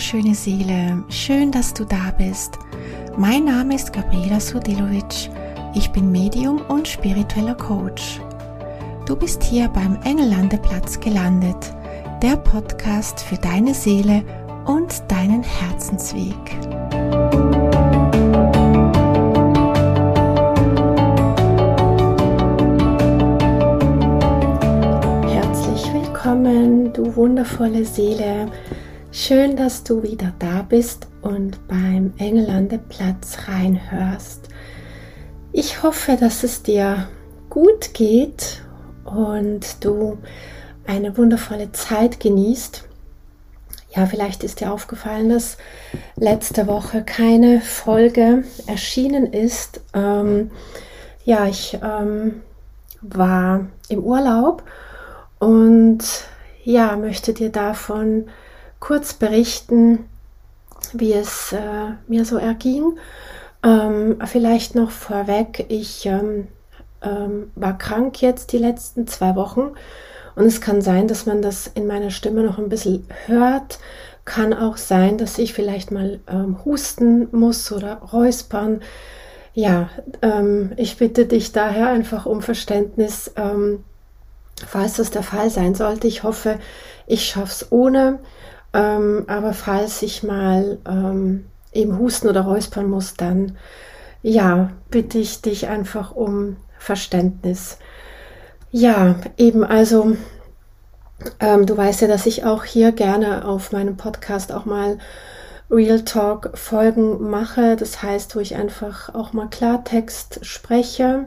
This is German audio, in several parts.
wunderschöne Seele, schön, dass du da bist. Mein Name ist Gabriela Sudilovic, ich bin Medium und spiritueller Coach. Du bist hier beim Engellandeplatz gelandet, der Podcast für deine Seele und deinen Herzensweg. Herzlich willkommen, du wundervolle Seele. Schön, dass du wieder da bist und beim Engellandeplatz reinhörst. Ich hoffe, dass es dir gut geht und du eine wundervolle Zeit genießt. Ja, vielleicht ist dir aufgefallen, dass letzte Woche keine Folge erschienen ist. Ich war im Urlaub und ja, möchte dir davon kurz berichten, wie es mir so erging. Vielleicht noch vorweg, ich war krank jetzt die letzten 2 Wochen und es kann sein, dass man das in meiner Stimme noch ein bisschen hört. Kann auch sein, dass ich vielleicht mal husten muss oder räuspern. Ja, ich bitte dich daher einfach um Verständnis, falls das der Fall sein sollte. Ich hoffe, ich schaffe es ohne. Aber falls ich mal eben husten oder räuspern muss, dann ja, bitte ich dich einfach um Verständnis. Ja, eben also, du weißt ja, dass ich auch hier gerne auf meinem Podcast auch mal Real Talk Folgen mache. Das heißt, wo ich einfach auch mal Klartext spreche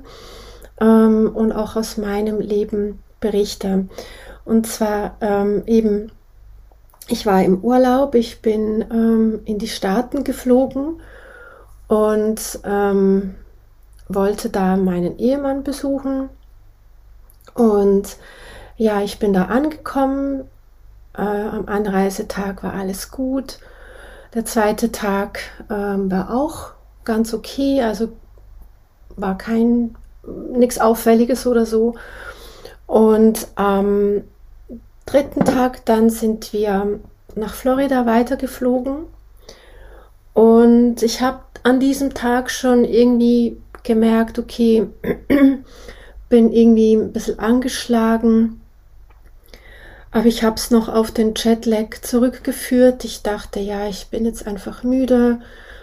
und auch aus meinem Leben berichte. Und zwar eben, ich war im Urlaub, ich bin in die Staaten geflogen und wollte da meinen Ehemann besuchen. Und ja, ich bin da angekommen. Am Anreisetag war alles gut. Der zweite Tag war auch ganz okay, also war kein nichts Auffälliges oder so. Und dritten Tag, dann sind wir nach Florida weitergeflogen und ich habe an diesem Tag schon irgendwie gemerkt, okay, bin irgendwie ein bisschen angeschlagen, aber ich habe es noch auf den Jetlag zurückgeführt. Ich dachte, ja, ich bin jetzt einfach müde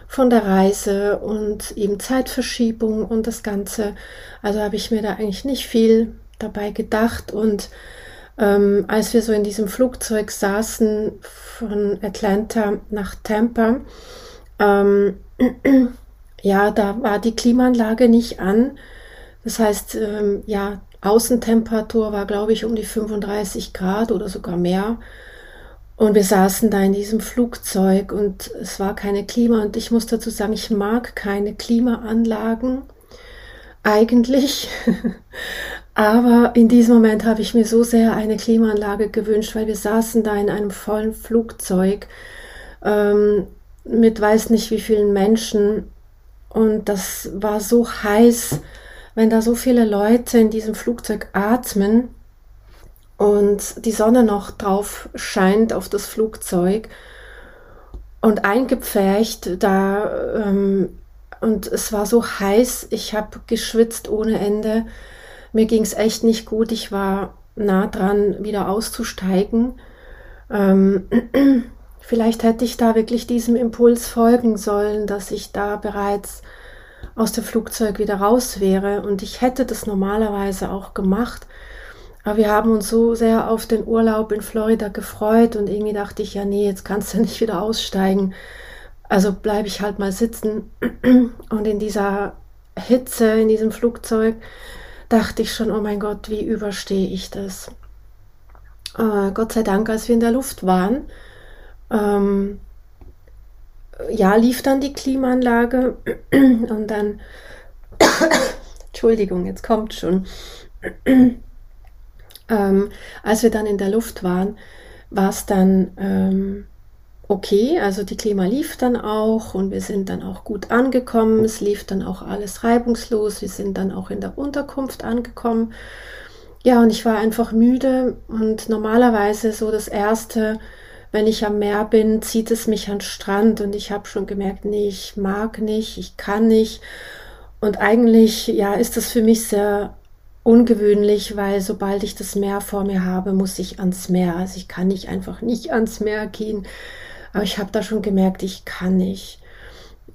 von der Reise und eben Zeitverschiebung und das Ganze. Also habe ich mir da eigentlich nicht viel dabei gedacht und als wir so in diesem Flugzeug saßen von Atlanta nach Tampa, ja, da war die Klimaanlage nicht an. Das heißt, ja, Außentemperatur war, glaube ich, um die 35 Grad oder sogar mehr. Und wir saßen da in diesem Flugzeug und es war keine Klima. Und ich muss dazu sagen, ich mag keine Klimaanlagen eigentlich. Aber in diesem Moment habe ich mir so sehr eine Klimaanlage gewünscht, weil wir saßen da in einem vollen Flugzeug mit weiß nicht wie vielen Menschen und das war so heiß, wenn da so viele Leute in diesem Flugzeug atmen und die Sonne noch drauf scheint auf das Flugzeug und eingepfercht da und es war so heiß, ich habe geschwitzt ohne Ende. Mir ging es echt nicht gut, ich war nah dran, wieder auszusteigen. Vielleicht hätte ich da wirklich diesem Impuls folgen sollen, dass ich da bereits aus dem Flugzeug wieder raus wäre und ich hätte das normalerweise auch gemacht. Aber wir haben uns so sehr auf den Urlaub in Florida gefreut und irgendwie dachte ich, ja nee, jetzt kannst du nicht wieder aussteigen. Also bleibe ich halt mal sitzen und in dieser Hitze, in diesem Flugzeug, dachte ich schon, oh mein Gott, wie überstehe ich das? Gott sei Dank, als wir in der Luft waren, ja, lief dann die Klimaanlage und dann, Entschuldigung, jetzt kommt schon, als wir dann in der Luft waren, war es dann okay, also die Klima lief dann auch und wir sind dann auch gut angekommen, es lief dann auch alles reibungslos, wir sind dann auch in der Unterkunft angekommen. Ja, und ich war einfach müde und normalerweise so das erste, wenn ich am Meer bin, zieht es mich an den Strand und ich habe schon gemerkt, nee, ich mag nicht, ich kann nicht. Und eigentlich, ja, ist das für mich sehr ungewöhnlich, weil sobald ich das Meer vor mir habe, muss ich ans Meer. Also ich kann nicht einfach nicht ans Meer gehen, aber ich habe da schon gemerkt, ich kann nicht.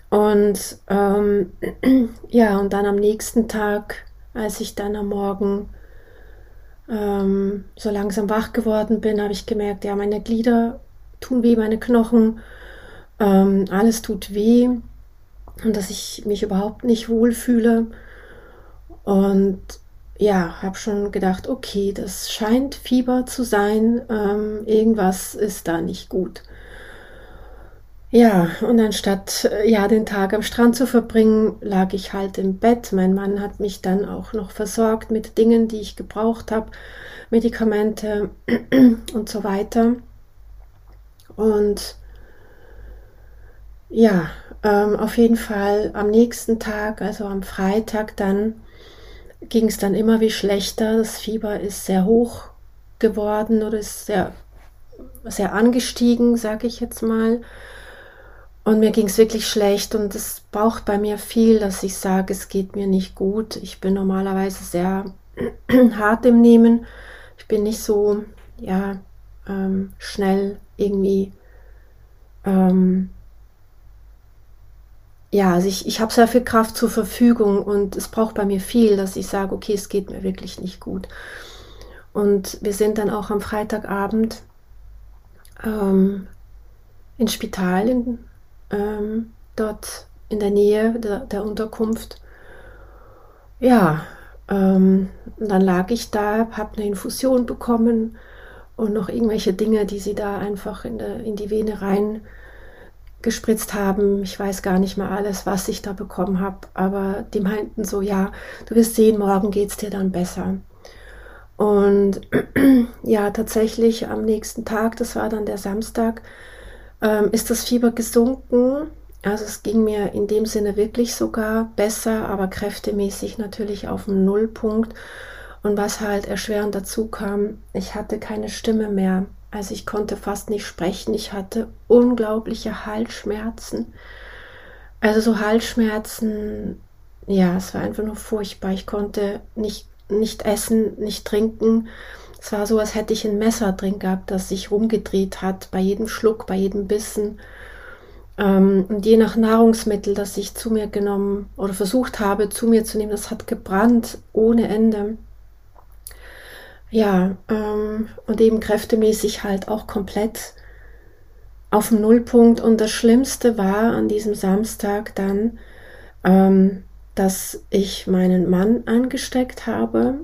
Und ja, und dann am nächsten Tag, als ich dann am Morgen so langsam wach geworden bin, habe ich gemerkt, ja, meine Glieder tun weh, meine Knochen, alles tut weh und dass ich mich überhaupt nicht wohlfühle. Und ja, habe schon gedacht, okay, das scheint Fieber zu sein, irgendwas ist da nicht gut. Ja, und anstatt ja den Tag am Strand zu verbringen, lag ich halt im Bett. Mein Mann hat mich dann auch noch versorgt mit Dingen, die ich gebraucht habe, Medikamente und so weiter. Und ja, auf jeden Fall am nächsten Tag, also am Freitag dann, ging es dann immer wie schlechter. Das Fieber ist sehr hoch geworden oder ist sehr, sehr angestiegen, sage ich jetzt mal. Und mir ging es wirklich schlecht und es braucht bei mir viel, dass ich sage, es geht mir nicht gut. Ich bin normalerweise sehr hart im Nehmen. Ich bin nicht so ja, schnell irgendwie, ja, also ich habe sehr viel Kraft zur Verfügung und es braucht bei mir viel, dass ich sage, okay, es geht mir wirklich nicht gut. Und wir sind dann auch am Freitagabend ins Spital dort in der Nähe der Unterkunft. Ja, und dann lag ich da, habe eine Infusion bekommen und noch irgendwelche Dinge, die sie da einfach in die Vene rein gespritzt haben. Ich weiß gar nicht mehr alles, was ich da bekommen habe, aber die meinten so, ja, du wirst sehen, morgen geht es dir dann besser. Und ja, tatsächlich am nächsten Tag, das war dann der Samstag, ist das Fieber gesunken. Also es ging mir in dem Sinne wirklich sogar besser, aber kräftemäßig natürlich auf dem Nullpunkt. Und was halt erschwerend dazu kam, ich hatte keine Stimme mehr. Also ich konnte fast nicht sprechen. Ich hatte unglaubliche Halsschmerzen. Also so Halsschmerzen, ja, es war einfach nur furchtbar. Ich konnte nicht essen, nicht trinken. Es war so, als hätte ich ein Messer drin gehabt, das sich rumgedreht hat, bei jedem Schluck, bei jedem Bissen. Und je nach Nahrungsmittel, das ich zu mir genommen oder versucht habe, zu mir zu nehmen, das hat gebrannt ohne Ende. Ja, und eben kräftemäßig halt auch komplett auf dem Nullpunkt. Und das Schlimmste war an diesem Samstag dann, dass ich meinen Mann angesteckt habe.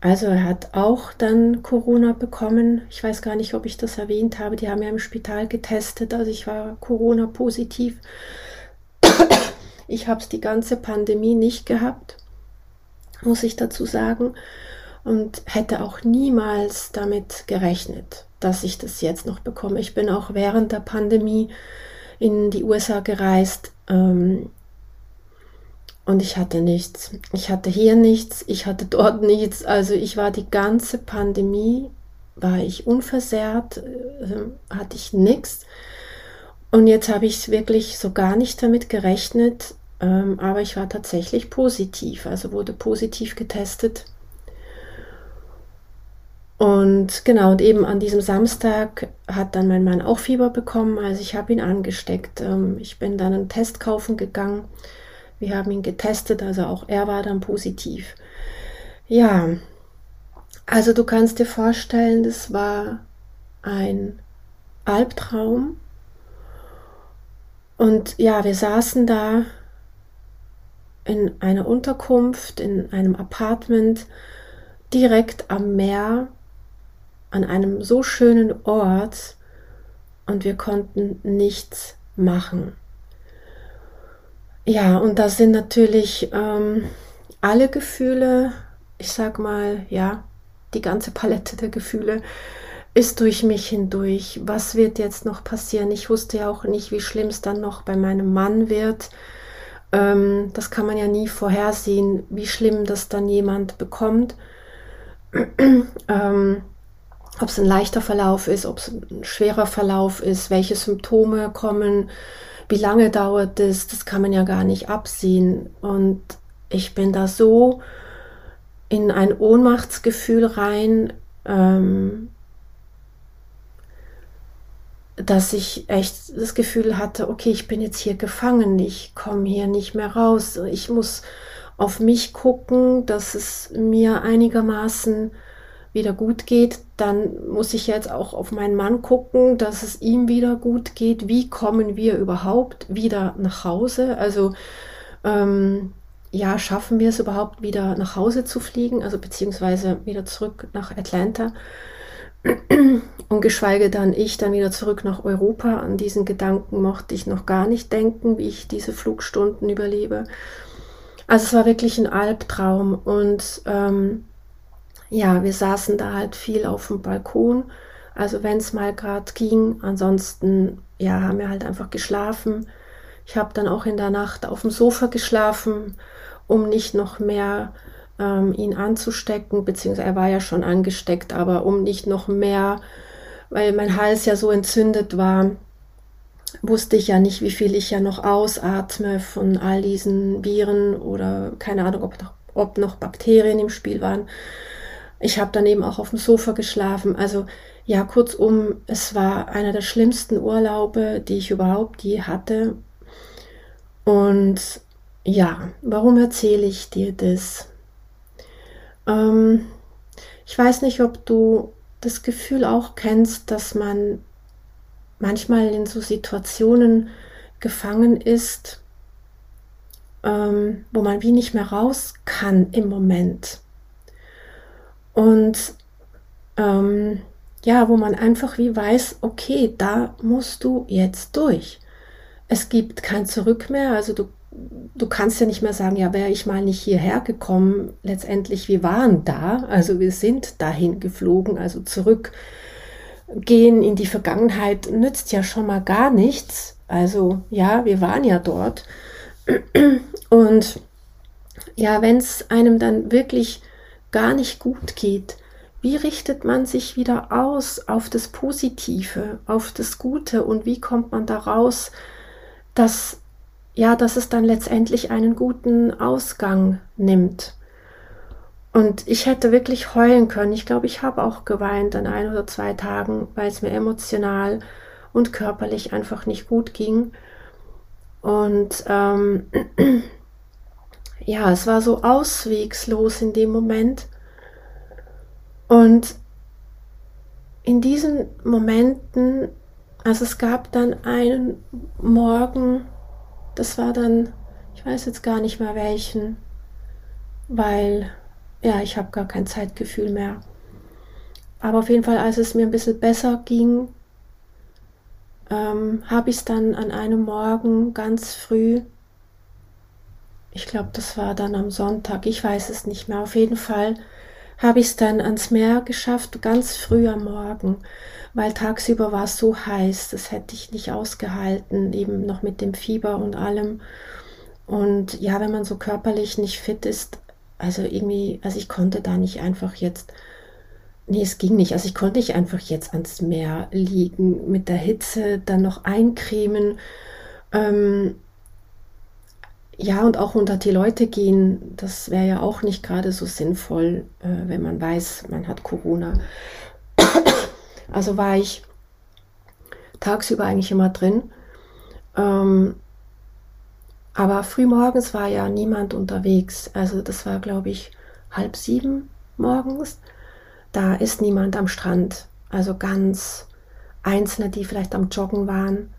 Also er hat auch dann Corona bekommen. Ich weiß gar nicht, ob ich das erwähnt habe. Die haben ja im Spital getestet. Also ich war Corona-positiv. Ich habe es die ganze Pandemie nicht gehabt, muss ich dazu sagen. Und hätte auch niemals damit gerechnet, dass ich das jetzt noch bekomme. Ich bin auch während der Pandemie in die USA gereist, und ich hatte nichts. Ich hatte hier nichts, ich hatte dort nichts. Also ich war die ganze Pandemie, war ich unversehrt, hatte ich nichts. Und jetzt habe ich wirklich so gar nicht damit gerechnet, aber ich war tatsächlich positiv, also wurde positiv getestet. Und genau, und eben an diesem Samstag hat dann mein Mann auch Fieber bekommen, also ich habe ihn angesteckt. Ich bin dann einen Test kaufen gegangen. Wir haben ihn getestet, also auch er war dann positiv. Ja, also du kannst dir vorstellen, das war ein Albtraum. Und ja, wir saßen da in einer Unterkunft, in einem Apartment, direkt am Meer, an einem so schönen Ort und wir konnten nichts machen. Ja, und da sind natürlich alle Gefühle, ich sag mal, ja, die ganze Palette der Gefühle ist durch mich hindurch. Was wird jetzt noch passieren? Ich wusste ja auch nicht, wie schlimm es dann noch bei meinem Mann wird. Das kann man ja nie vorhersehen, wie schlimm das dann jemand bekommt. ob es ein leichter Verlauf ist, ob es ein schwerer Verlauf ist, welche Symptome kommen, wie lange dauert es, das kann man ja gar nicht absehen. Und ich bin da so in ein Ohnmachtsgefühl rein, dass ich echt das Gefühl hatte, okay, ich bin jetzt hier gefangen, ich komme hier nicht mehr raus. Ich muss auf mich gucken, dass es mir einigermaßen wieder gut geht. Dann muss ich jetzt auch auf meinen Mann gucken, dass es ihm wieder gut geht. Wie kommen wir überhaupt wieder nach Hause? Also ja, schaffen wir es überhaupt wieder nach Hause zu fliegen, also beziehungsweise wieder zurück nach Atlanta? Und geschweige dann dann wieder zurück nach Europa. An diesen Gedanken mochte ich noch gar nicht denken, wie ich diese Flugstunden überlebe. Also es war wirklich ein Albtraum. Und ja, wir saßen da halt viel auf dem Balkon. Also wenn es mal gerade ging, ansonsten ja, haben wir halt einfach geschlafen. Ich habe dann auch in der Nacht auf dem Sofa geschlafen, um nicht noch mehr ihn anzustecken, beziehungsweise er war ja schon angesteckt, aber um nicht noch mehr, weil mein Hals ja so entzündet war, wusste ich ja nicht, wie viel ich ja noch ausatme von all diesen Viren oder keine Ahnung, ob noch Bakterien im Spiel waren. Ich habe dann eben auch auf dem Sofa geschlafen. Also ja, kurzum, es war einer der schlimmsten Urlaube, die ich überhaupt je hatte. Und ja, warum erzähle ich dir das? Ich weiß nicht, ob du das Gefühl auch kennst, dass man manchmal in so Situationen gefangen ist, wo man wie nicht mehr raus kann im Moment. Und ja, wo man einfach wie weiß, okay, da musst du jetzt durch. Es gibt kein Zurück mehr, also du kannst ja nicht mehr sagen, ja, wäre ich mal nicht hierher gekommen, letztendlich, wir waren da, also wir sind dahin geflogen, also zurückgehen in die Vergangenheit nützt ja schon mal gar nichts, also ja, wir waren ja dort. Und ja, wenn es einem dann wirklich gar nicht gut geht, wie richtet man sich wieder aus auf das Positive, auf das Gute und wie kommt man da raus, dass es dann letztendlich einen guten Ausgang nimmt. Und ich hätte wirklich heulen können. Ich glaube, ich habe auch geweint an 1 oder 2 Tagen, weil es mir emotional und körperlich einfach nicht gut ging. Und ja, es war so auswegslos in dem Moment. Und in diesen Momenten, also es gab dann einen Morgen, das war dann, ich weiß jetzt gar nicht mehr welchen, weil, ja, ich habe gar kein Zeitgefühl mehr. Aber auf jeden Fall, als es mir ein bisschen besser ging, habe ich es dann an einem Morgen ganz früh, ich glaube, das war dann am Sonntag, ich weiß es nicht mehr, auf jeden Fall habe ich es dann ans Meer geschafft, ganz früh am Morgen, weil tagsüber war es so heiß, das hätte ich nicht ausgehalten, eben noch mit dem Fieber und allem. Und ja, wenn man so körperlich nicht fit ist, also ich konnte da nicht einfach jetzt, nee, es ging nicht, also ich konnte nicht einfach jetzt ans Meer liegen, mit der Hitze dann noch eincremen, ja, und auch unter die Leute gehen, das wäre ja auch nicht gerade so sinnvoll, wenn man weiß, man hat Corona. Also war ich tagsüber eigentlich immer drin, aber frühmorgens war ja niemand unterwegs. Also das war, glaube ich, 6:30 morgens. Da ist niemand am Strand, also ganz Einzelne, die vielleicht am Joggen waren.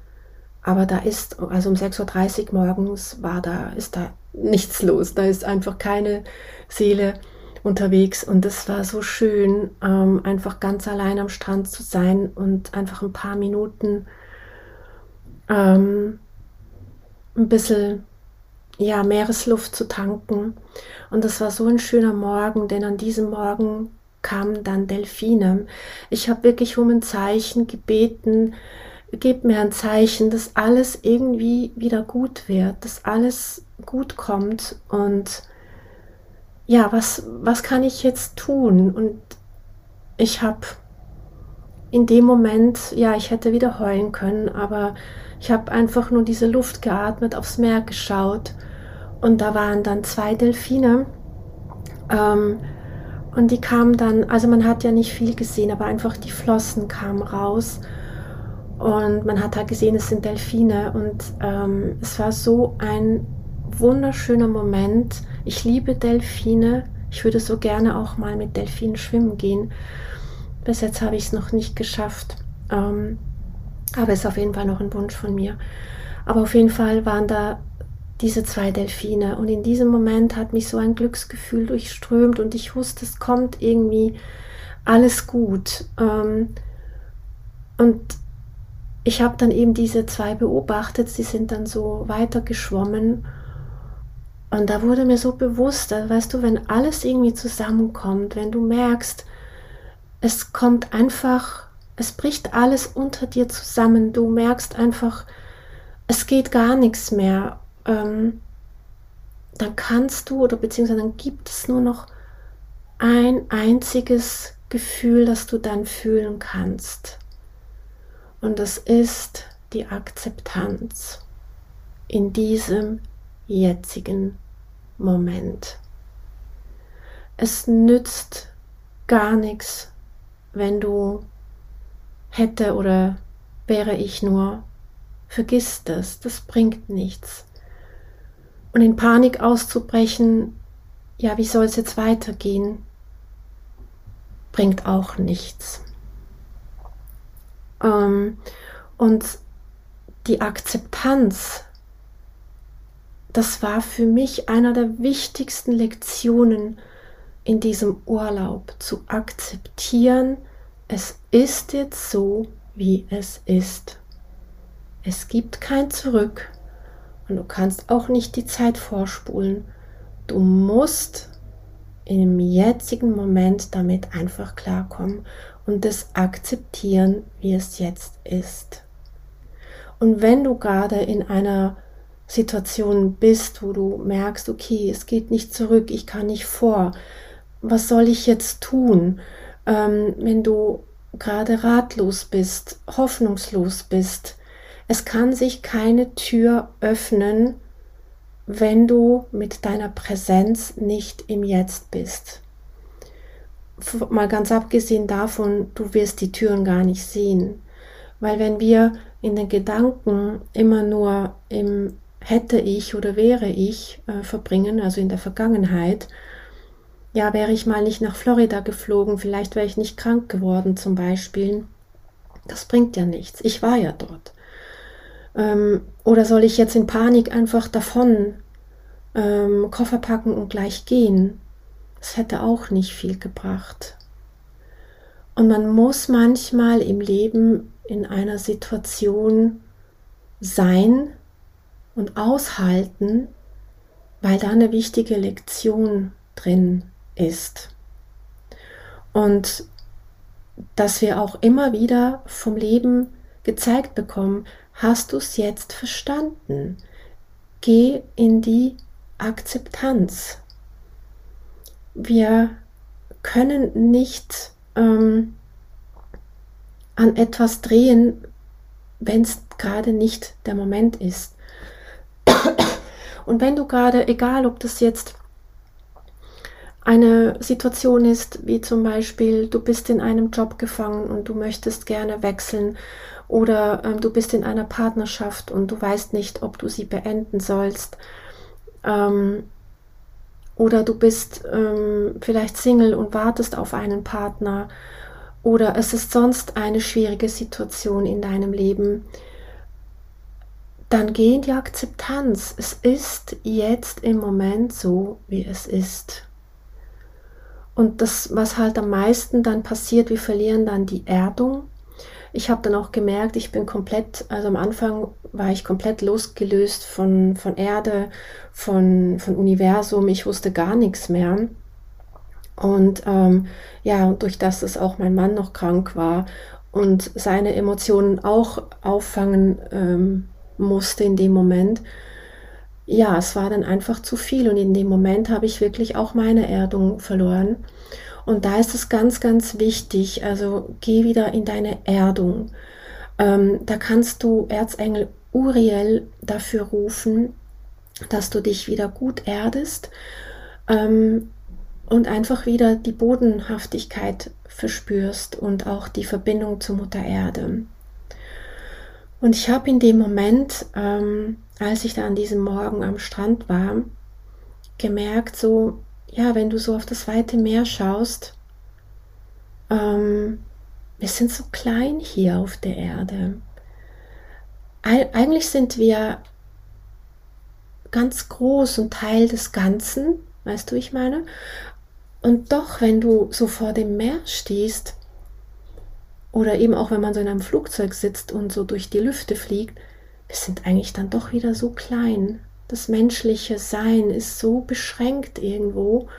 Aber da ist, also um 6:30 Uhr morgens ist da nichts los. Da ist einfach keine Seele unterwegs. Und es war so schön, einfach ganz allein am Strand zu sein und einfach ein paar Minuten ein bisschen, ja, Meeresluft zu tanken. Und das war so ein schöner Morgen, denn an diesem Morgen kamen dann Delfine. Ich habe wirklich um ein Zeichen gebeten, gebt mir ein Zeichen, dass alles irgendwie wieder gut wird, dass alles gut kommt und ja, was kann ich jetzt tun? Und ich habe in dem Moment, ja, ich hätte wieder heulen können, aber ich habe einfach nur diese Luft geatmet, aufs Meer geschaut und da waren dann 2 Delfine und die kamen dann, also man hat ja nicht viel gesehen, aber einfach die Flossen kamen raus und man hat halt gesehen, es sind Delfine und es war so ein wunderschöner Moment. Ich liebe Delfine, ich würde so gerne auch mal mit Delfinen schwimmen gehen. Bis jetzt habe ich es noch nicht geschafft, aber ist auf jeden Fall noch ein Wunsch von mir. Aber auf jeden Fall waren da diese 2 Delfine und in diesem Moment hat mich so ein Glücksgefühl durchströmt und ich wusste, es kommt irgendwie alles gut. Und ich habe dann eben diese 2 beobachtet, sie sind dann so weiter geschwommen und da wurde mir so bewusst, weißt du, wenn alles irgendwie zusammenkommt, wenn du merkst, es kommt einfach, es bricht alles unter dir zusammen. Du merkst einfach, es geht gar nichts mehr. Dann kannst du, oder beziehungsweise dann gibt es nur noch ein einziges Gefühl, das du dann fühlen kannst. Und das ist die Akzeptanz in diesem jetzigen Moment. Es nützt gar nichts, wenn du hätte oder wäre ich nur, vergiss das, das bringt nichts. Und in Panik auszubrechen, ja, wie soll es jetzt weitergehen, bringt auch nichts. Und die Akzeptanz, das war für mich einer der wichtigsten Lektionen in diesem Urlaub, zu akzeptieren, es ist jetzt so, wie es ist. Es gibt kein Zurück und du kannst auch nicht die Zeit vorspulen. Du musst im jetzigen Moment damit einfach klarkommen und das akzeptieren, wie es jetzt ist. Und wenn du gerade in einer Situation bist, wo du merkst, okay, es geht nicht zurück, ich kann nicht vor, was soll ich jetzt tun? Wenn du gerade ratlos bist, hoffnungslos bist, es kann sich keine Tür öffnen, wenn du mit deiner Präsenz nicht im Jetzt bist. Mal ganz abgesehen davon, du wirst die Türen gar nicht sehen, weil wenn wir in den Gedanken immer nur im hätte ich oder wäre ich verbringen, also in der Vergangenheit, ja, wäre ich mal nicht nach Florida geflogen, vielleicht wäre ich nicht krank geworden zum Beispiel. Das bringt ja nichts. Ich war ja dort. Oder soll ich jetzt in Panik einfach davon Koffer packen und gleich gehen? Das hätte auch nicht viel gebracht. Und man muss manchmal im Leben in einer Situation sein und aushalten, weil da eine wichtige Lektion drin ist. Und dass wir auch immer wieder vom Leben gezeigt bekommen, hast du es jetzt verstanden? Geh in die Akzeptanz. Wir können nicht an etwas drehen, wenn es gerade nicht der Moment ist. Und wenn du gerade, egal ob das jetzt eine Situation ist, wie zum Beispiel, du bist in einem Job gefangen und du möchtest gerne wechseln oder du bist in einer Partnerschaft und du weißt nicht, ob du sie beenden sollst oder du bist vielleicht Single und wartest auf einen Partner oder es ist sonst eine schwierige Situation in deinem Leben, dann geh in die Akzeptanz. Es ist jetzt im Moment so, wie es ist. Und das, was halt am meisten dann passiert, wir verlieren dann die Erdung. Ich habe dann auch gemerkt, ich bin komplett, also am Anfang war ich komplett losgelöst von Erde, von Universum. Ich wusste gar nichts mehr. Und ja, durch das es auch mein Mann noch krank war und seine Emotionen auch auffangen musste in dem Moment. Ja, es war dann einfach zu viel und in dem Moment habe ich wirklich auch meine Erdung verloren Und da ist es ganz, ganz wichtig, also geh wieder in deine Erdung. Da kannst du Erzengel Uriel dafür rufen, dass du dich wieder gut erdest und einfach wieder die Bodenhaftigkeit verspürst und auch die Verbindung zu Mutter Erde. Und ich habe in dem Moment, als ich da an diesem Morgen am Strand war, gemerkt, so, ja, wenn du so auf das weite Meer schaust, wir sind so klein hier auf der Erde. Eigentlich sind wir ganz groß und Teil des Ganzen, weißt du, ich meine? Und doch, wenn du so vor dem Meer stehst, oder eben auch, wenn man so in einem Flugzeug sitzt und so durch die Lüfte fliegt, wir sind eigentlich dann doch wieder so klein. Das menschliche Sein ist so beschränkt irgendwo.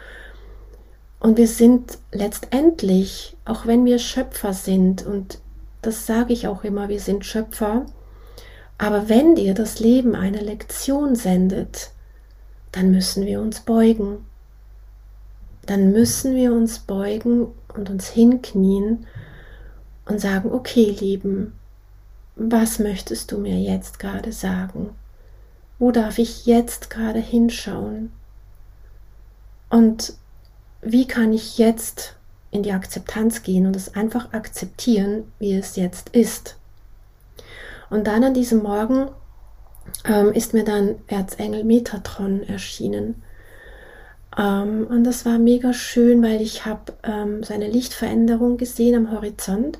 Und wir sind letztendlich, auch wenn wir Schöpfer sind, und das sage ich auch immer, wir sind Schöpfer, aber wenn dir das Leben eine Lektion sendet, dann müssen wir uns beugen. Dann müssen wir uns beugen und uns hinknien und sagen, okay, Lieben, was möchtest du mir jetzt gerade sagen? Wo darf ich jetzt gerade hinschauen? Und wie kann ich jetzt in die Akzeptanz gehen und es einfach akzeptieren, wie es jetzt ist? Und dann an diesem Morgen ist mir dann Erzengel Metatron erschienen. Und das war mega schön, weil ich habe seine Lichtveränderung gesehen am Horizont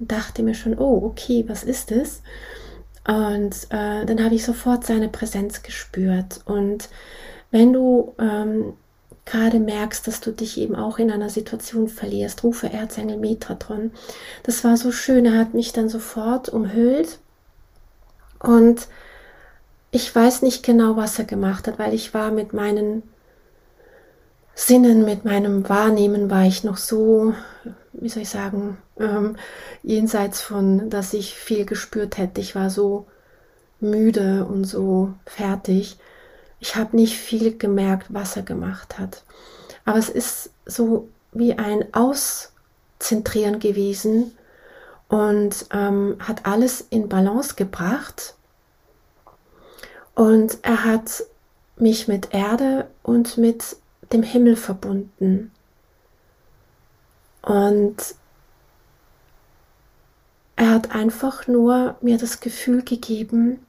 und dachte mir schon, oh, okay, was ist das? Und dann habe ich sofort seine Präsenz gespürt. Und wenn du gerade merkst, dass du dich eben auch in einer Situation verlierst, rufe Erzengel Metatron. Das war so schön, er hat mich dann sofort umhüllt. Und ich weiß nicht genau, was er gemacht hat, weil ich war mit meinen Sinnen, mit meinem Wahrnehmen war ich noch so, wie soll ich sagen, jenseits von, dass ich viel gespürt hätte. Ich war so müde und so fertig. Ich habe nicht viel gemerkt, was er gemacht hat. Aber es ist so wie ein Auszentrieren gewesen und hat alles in Balance gebracht. Und er hat mich mit Erde und mit dem Himmel verbunden. Und er hat einfach nur mir das Gefühl gegeben,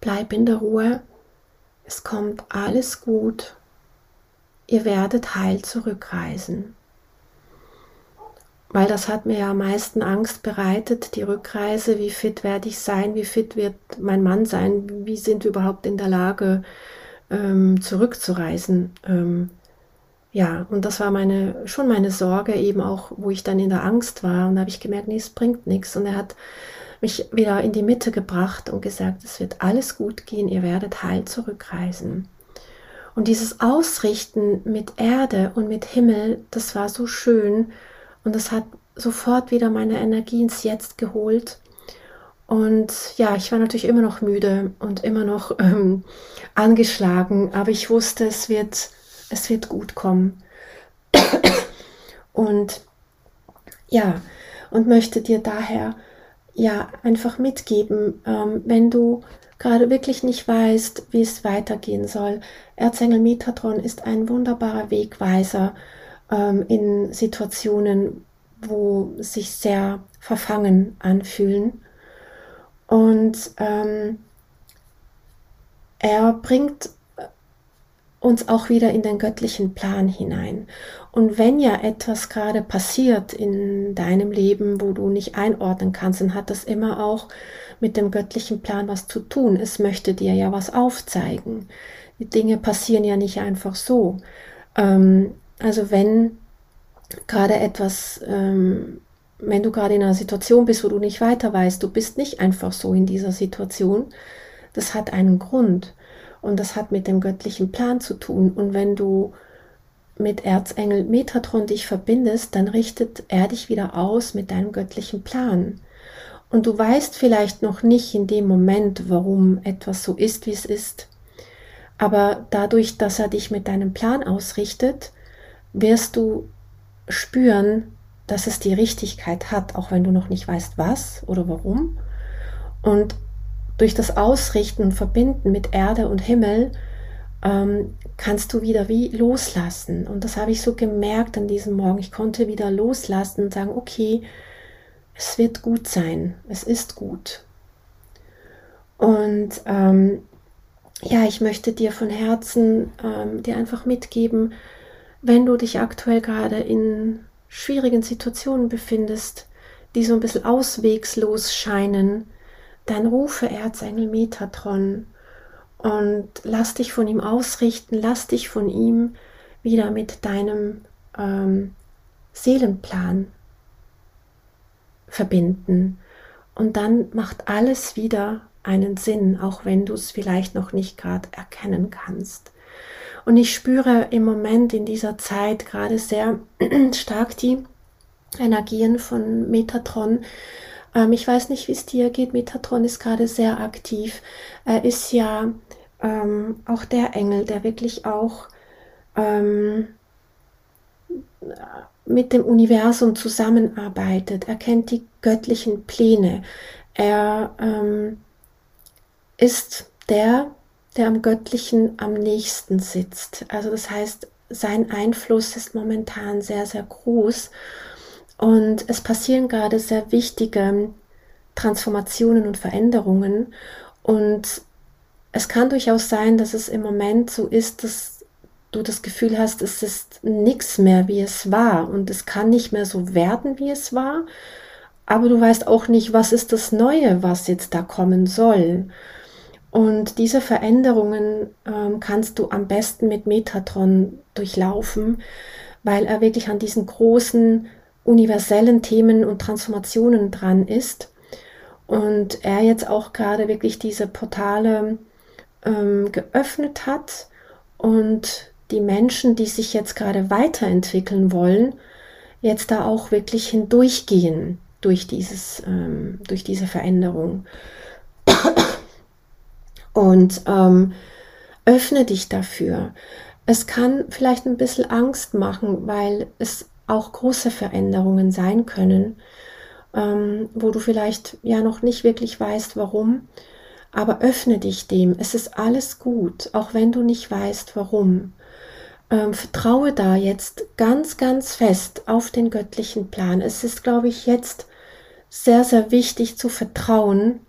bleib in der Ruhe, es kommt alles gut, ihr werdet heil zurückreisen. Weil das hat mir ja am meisten Angst bereitet, die Rückreise, wie fit werde ich sein, wie fit wird mein Mann sein, wie sind wir überhaupt in der Lage, zurückzureisen. Ja, und das war meine Sorge eben auch, wo ich dann in der Angst war. Und da habe ich gemerkt, nee, es bringt nichts. Und er hat mich wieder in die Mitte gebracht und gesagt, es wird alles gut gehen, ihr werdet heil zurückreisen. Und dieses Ausrichten mit Erde und mit Himmel, das war so schön. Und das hat sofort wieder meine Energie ins Jetzt geholt. Und ja, ich war natürlich immer noch müde und immer noch angeschlagen, aber ich wusste, es wird gut kommen. Und ja, und möchte dir daher ja einfach mitgeben, wenn du gerade wirklich nicht weißt, wie es weitergehen soll. Erzengel Metatron ist ein wunderbarer Wegweiser in Situationen, wo sich sehr verfangen anfühlen. Und er bringt uns auch wieder in den göttlichen Plan hinein. Und wenn ja etwas gerade passiert in deinem Leben, wo du nicht einordnen kannst, dann hat das immer auch mit dem göttlichen Plan was zu tun. Es möchte dir ja was aufzeigen. Die Dinge passieren ja nicht einfach so. Also wenn gerade etwas wenn du gerade in einer Situation bist, wo du nicht weiter weißt, du bist nicht einfach so in dieser Situation, das hat einen Grund und das hat mit dem göttlichen Plan zu tun. Und wenn du mit Erzengel Metatron dich verbindest, dann richtet er dich wieder aus mit deinem göttlichen Plan. Und du weißt vielleicht noch nicht in dem Moment, warum etwas so ist, wie es ist, aber dadurch, dass er dich mit deinem Plan ausrichtet, wirst du spüren, dass es die Richtigkeit hat, auch wenn du noch nicht weißt, was oder warum. Und durch das Ausrichten und Verbinden mit Erde und Himmel kannst du wieder wie loslassen. Und das habe ich so gemerkt an diesem Morgen. Ich konnte wieder loslassen und sagen, okay, es wird gut sein, es ist gut. Und ja, ich möchte dir von Herzen dir einfach mitgeben, wenn du dich aktuell gerade in schwierigen Situationen befindest, die so ein bisschen auswegslos scheinen, dann rufe Erzengel Metatron und lass dich von ihm ausrichten, lass dich von ihm wieder mit deinem Seelenplan verbinden. Und dann macht alles wieder einen Sinn, auch wenn du es vielleicht noch nicht gerade erkennen kannst. Und ich spüre im Moment in dieser Zeit gerade sehr stark die Energien von Metatron. Ich weiß nicht, wie es dir geht. Metatron ist gerade sehr aktiv. Er ist ja auch der Engel, der wirklich auch mit dem Universum zusammenarbeitet. Er kennt die göttlichen Pläne. Er ist der, der am Göttlichen am nächsten sitzt. Also das heißt, sein Einfluss ist momentan sehr, sehr groß. Und es passieren gerade sehr wichtige Transformationen und Veränderungen. Und es kann durchaus sein, dass es im Moment so ist, dass du das Gefühl hast, es ist nichts mehr, wie es war. Und es kann nicht mehr so werden, wie es war. Aber du weißt auch nicht, was ist das Neue, was jetzt da kommen soll. Und diese Veränderungen kannst du am besten mit Metatron durchlaufen, weil er wirklich an diesen großen universellen Themen und Transformationen dran ist. Und er jetzt auch gerade wirklich diese Portale geöffnet hat und die Menschen, die sich jetzt gerade weiterentwickeln wollen, jetzt da auch wirklich hindurchgehen durch diese Veränderung. Und öffne dich dafür. Es kann vielleicht ein bisschen Angst machen, weil es auch große Veränderungen sein können, wo du vielleicht ja noch nicht wirklich weißt, warum. Aber öffne dich dem. Es ist alles gut, auch wenn du nicht weißt, warum. Vertraue da jetzt ganz, ganz fest auf den göttlichen Plan. Es ist, glaube ich, jetzt sehr, sehr wichtig zu vertrauen,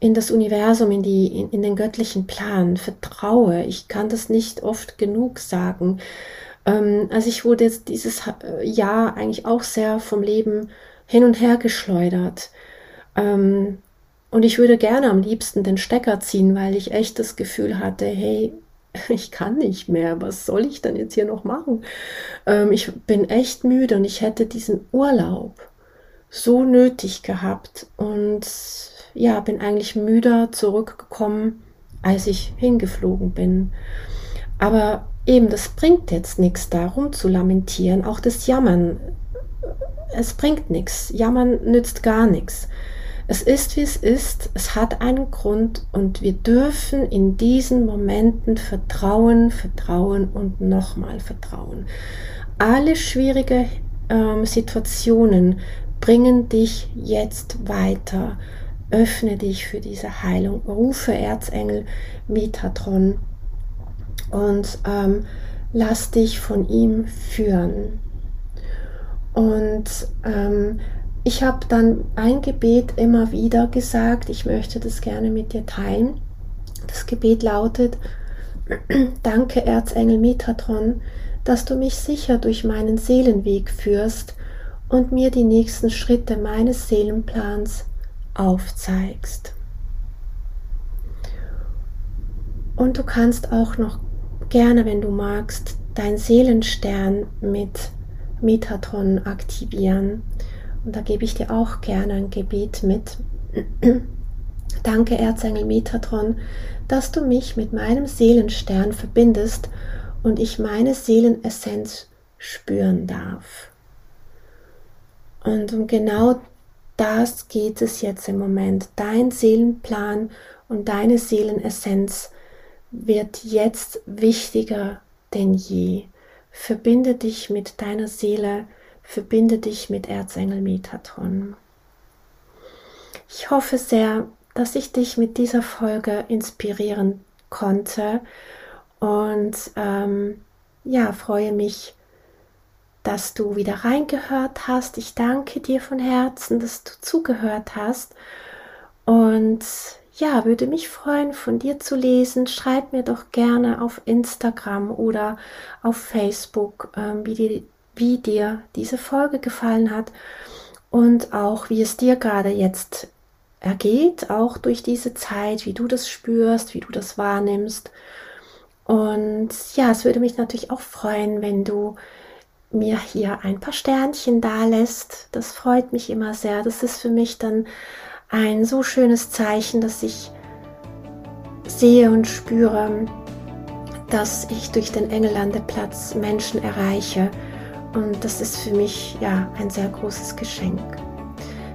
in das Universum, in den göttlichen Plan. Vertraue. Ich kann das nicht oft genug sagen. Also ich wurde jetzt dieses Jahr eigentlich auch sehr vom Leben hin und her geschleudert. Und ich würde gerne am liebsten den Stecker ziehen, weil ich echt das Gefühl hatte, hey, ich kann nicht mehr. Was soll ich denn jetzt hier noch machen? Ich bin echt müde und ich hätte diesen Urlaub so nötig gehabt. Und ja, bin eigentlich müder zurückgekommen, als ich hingeflogen bin. Aber eben, das bringt jetzt nichts, da rumzulamentieren, auch das Jammern. Es bringt nichts. Jammern nützt gar nichts. Es ist, wie es ist. Es hat einen Grund und wir dürfen in diesen Momenten vertrauen, vertrauen und nochmal vertrauen. Alle schwierige Situationen bringen dich jetzt weiter. Öffne dich für diese Heilung, rufe Erzengel Metatron und lass dich von ihm führen. Und ich habe dann ein Gebet immer wieder gesagt, ich möchte das gerne mit dir teilen. Das Gebet lautet: Danke Erzengel Metatron, dass du mich sicher durch meinen Seelenweg führst und mir die nächsten Schritte meines Seelenplans aufzeigst. Und du kannst auch noch gerne, wenn du magst, dein Seelenstern mit Metatron aktivieren. Und da gebe ich dir auch gerne ein Gebet mit. Danke Erzengel Metatron, dass du mich mit meinem Seelenstern verbindest und ich meine Seelenessenz spüren darf. Und um genau das geht es jetzt im Moment. Dein Seelenplan und deine Seelenessenz wird jetzt wichtiger denn je. Verbinde dich mit deiner Seele, verbinde dich mit Erzengel Metatron. Ich hoffe sehr, dass ich dich mit dieser Folge inspirieren konnte und ja, freue mich, dass du wieder reingehört hast. Ich danke dir von Herzen, dass du zugehört hast und ja, würde mich freuen, von dir zu lesen. Schreib mir doch gerne auf Instagram oder auf Facebook, wie dir diese Folge gefallen hat und auch, wie es dir gerade jetzt ergeht, auch durch diese Zeit, wie du das spürst, wie du das wahrnimmst. Und ja, es würde mich natürlich auch freuen, wenn du mir hier ein paar Sternchen da lässt. Das freut mich immer sehr. Das ist für mich dann ein so schönes Zeichen, dass ich sehe und spüre, dass ich durch den Engellandeplatz Menschen erreiche. Und das ist für mich ja ein sehr großes Geschenk.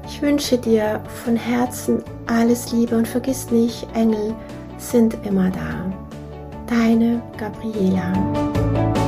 Ich wünsche dir von Herzen alles Liebe und vergiss nicht, Engel sind immer da. Deine Gabriela.